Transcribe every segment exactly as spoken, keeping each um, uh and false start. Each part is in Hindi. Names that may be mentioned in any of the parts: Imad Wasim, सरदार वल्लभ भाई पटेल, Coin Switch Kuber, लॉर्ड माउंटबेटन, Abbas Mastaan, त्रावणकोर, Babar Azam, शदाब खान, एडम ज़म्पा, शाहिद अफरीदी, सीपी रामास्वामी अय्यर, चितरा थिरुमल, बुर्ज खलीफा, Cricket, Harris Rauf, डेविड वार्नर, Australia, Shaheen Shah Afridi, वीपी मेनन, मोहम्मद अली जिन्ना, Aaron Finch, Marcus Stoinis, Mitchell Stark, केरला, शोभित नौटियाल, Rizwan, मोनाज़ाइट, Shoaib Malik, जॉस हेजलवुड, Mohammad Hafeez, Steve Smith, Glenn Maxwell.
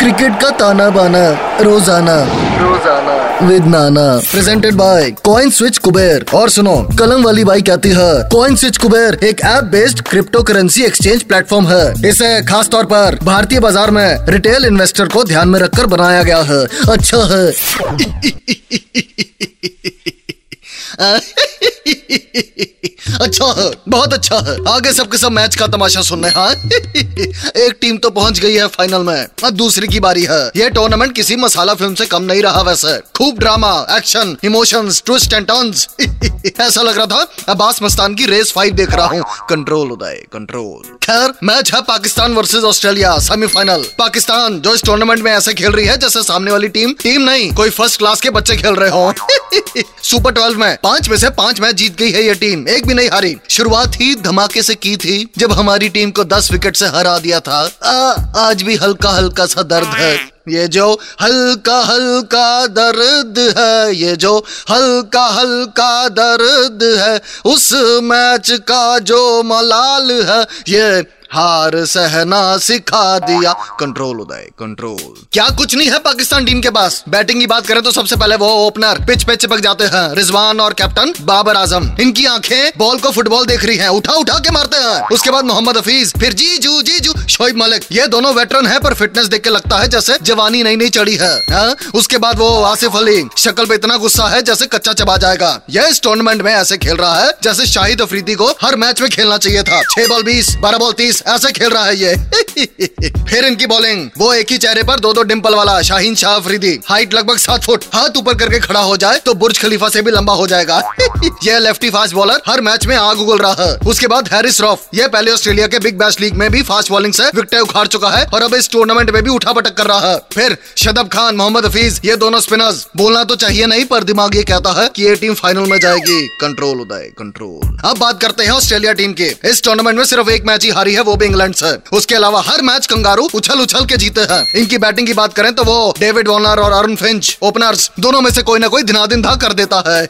क्रिकेट का ताना बाना रोजाना रोजाना with Nana presented by coin switch Kuber. और सुनो, कलम वाली बाई कहती है कॉइन स्विच कुबेर एक app based crypto currency exchange platform है। इसे खास तौर पर भारतीय बाजार में रिटेल इन्वेस्टर को ध्यान में रखकर बनाया गया है। अच्छा है। अच्छा है, बहुत अच्छा है। आगे सबके सब मैच का तमाशा सुनने। हाँ एक टीम तो पहुंच गई है फाइनल में, अब दूसरी की बारी है। यह टूर्नामेंट किसी मसाला फिल्म से कम नहीं रहा। वैसे खूब drama, action, emotions, twist and turns. ऐसा लग रहा था अब्बास मस्तान की रेस फाइव देख रहा हूँ। Control Uday, control. खैर, मैच है Pakistan versus Australia semifinal. Pakistan जो इस टूर्नामेंट में ऐसे खेल रही है जैसे सामने वाली टीम टीम नहीं, कोई फर्स्ट क्लास के बच्चे खेल रहे हो। सुपर ट्वेल्व में पांच में से पांच मैच जीत गई है ये टीम, एक भी नहीं हारी। शुरुआत ही धमाके से की थी जब हमारी टीम को दस विकेट से हरा दिया था। आ, आज भी हल्का हल्का सा दर्द है, ये जो हल्का हल्का दर्द है, ये जो हल्का हल्का दर्द है उस मैच का जो मलाल है, ये हार सहना सिखा दिया। Control Uday, control. क्या कुछ नहीं है पाकिस्तान टीम के पास। बैटिंग की बात करें तो सबसे पहले वो ओपनर पिच पे चिपक जाते हैं, रिजवान और कैप्टन बाबर आजम। इनकी आंखें बॉल को फुटबॉल देख रही हैं, उठा उठा के मारते हैं। उसके बाद मोहम्मद हफीज, फिर जीजू जीजू शोएब मलिक। ये दोनों वेटरन है पर फिटनेस देख के लगता है जैसे जवानी नई नई चढ़ी है, है। उसके बाद वो आसिफ अली, शक्ल पे इतना गुस्सा है जैसे कच्चा चबा जाएगा। यह इस टूर्नामेंट में ऐसे खेल रहा है जैसे शाहिद अफरीदी को हर मैच में खेलना चाहिए था। छह बॉल बीस, बारह बॉल तीस, ऐसे खेल रहा है ये। फिर इनकी बॉलिंग, वो एक ही चेहरे पर दो दो डिंपल वाला शाहीन शाह अफरीदी, हाइट लगभग सात फुट, हाथ ऊपर करके खड़ा हो जाए तो बुर्ज खलीफा से भी लंबा हो जाएगा। ये लेफ्टी फास्ट बॉलर हर मैच में आग उगल रहा है। उसके बाद हैरिस रॉफ, ये पहले ऑस्ट्रेलिया के बिग बैश लीग में भी फास्ट बॉलिंग से विकेटें उखाड़ चुका है और अब इस टूर्नामेंट में भी उठा पटक कर रहा है। फिर शदाब खान, मोहम्मद हफीज, ये दोनों स्पिनर्स। बोलना तो चाहिए नहीं पर दिमाग ये कहता है कि ये टीम फाइनल में जाएगी। Control Uday, control. अब बात करते हैं ऑस्ट्रेलिया टीम के। इस टूर्नामेंट में सिर्फ एक मैच ही हारी है, वो भी इंग्लैंड से। उसके अलावा हर मैच कंगारू उछल उछल के जीते हैं। इनकी बैटिंग की बात करें तो वो डेविड वार्नर और एरन फिंच, ओपनर्स, दोनों में से कोई ना कोई धनाधन धा कर देता है।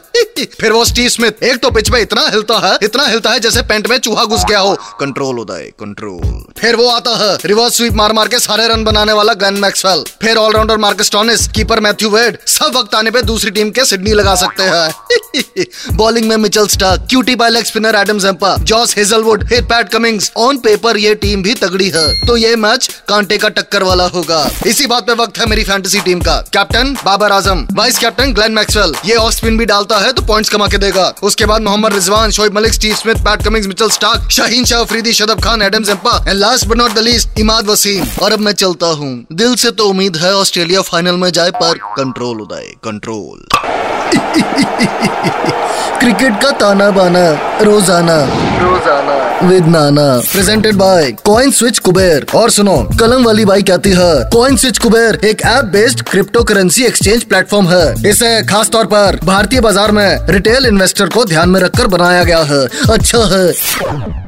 फिर वो स्टीव स्मिथ, एक तो पिच पे इतना हिलता है, इतना हिलता है जैसे पेंट में चूहा घुस गया हो। Control Uday, control. फिर वो आता है रिवर्स स्वीप मार मार के सारे रन बनाने वाला ग्लेन मैक्सवेल। फिर allrounder Marcus Stoinis, keeper Matthew Wade. सब वक्त आने पे दूसरी टीम के सिडनी लगा सकते हैं। बॉलिंग में Mitchell Starc, cutie bye leg spinner एडम ज़म्पा, जॉस हेजलवुड, फिर पैट कमिंग्स। ऑन पेपर ये टीम भी तगड़ी है, तो ये मैच कांटे का टक्कर वाला होगा। इसी बात पे वक्त है मेरी फैंटेसी टीम का। Captain Babar Azam, vice captain Glenn Maxwell. ये ऑफ स्पिन भी डालता है तो पॉइंट्स कमा के देगा। उसके बाद Mohammad Rizwan, Shoaib Malik, Steve Smith, Pat Cummins, Mitchell Starc, Shaheen Shah Afridi, शदाब खान, एडम ज़म्पा and last but not the least Imad Wasim. और अब मैं चलता हूँ। दिल से तो उम्मीद है ऑस्ट्रेलिया फाइनल में जाए, पर कंट्रोल उदय, कंट्रोल। क्रिकेट का ताना बाना रोजाना रोजाना with Nana presented by coin switch Kuber. और सुनो, कलम वाली बाई कहती है कॉइन स्विच कुबेर एक app based crypto currency exchange platform है। इसे खास तौर पर भारतीय बाजार में रिटेल इन्वेस्टर को ध्यान में रखकर बनाया गया है। अच्छा है।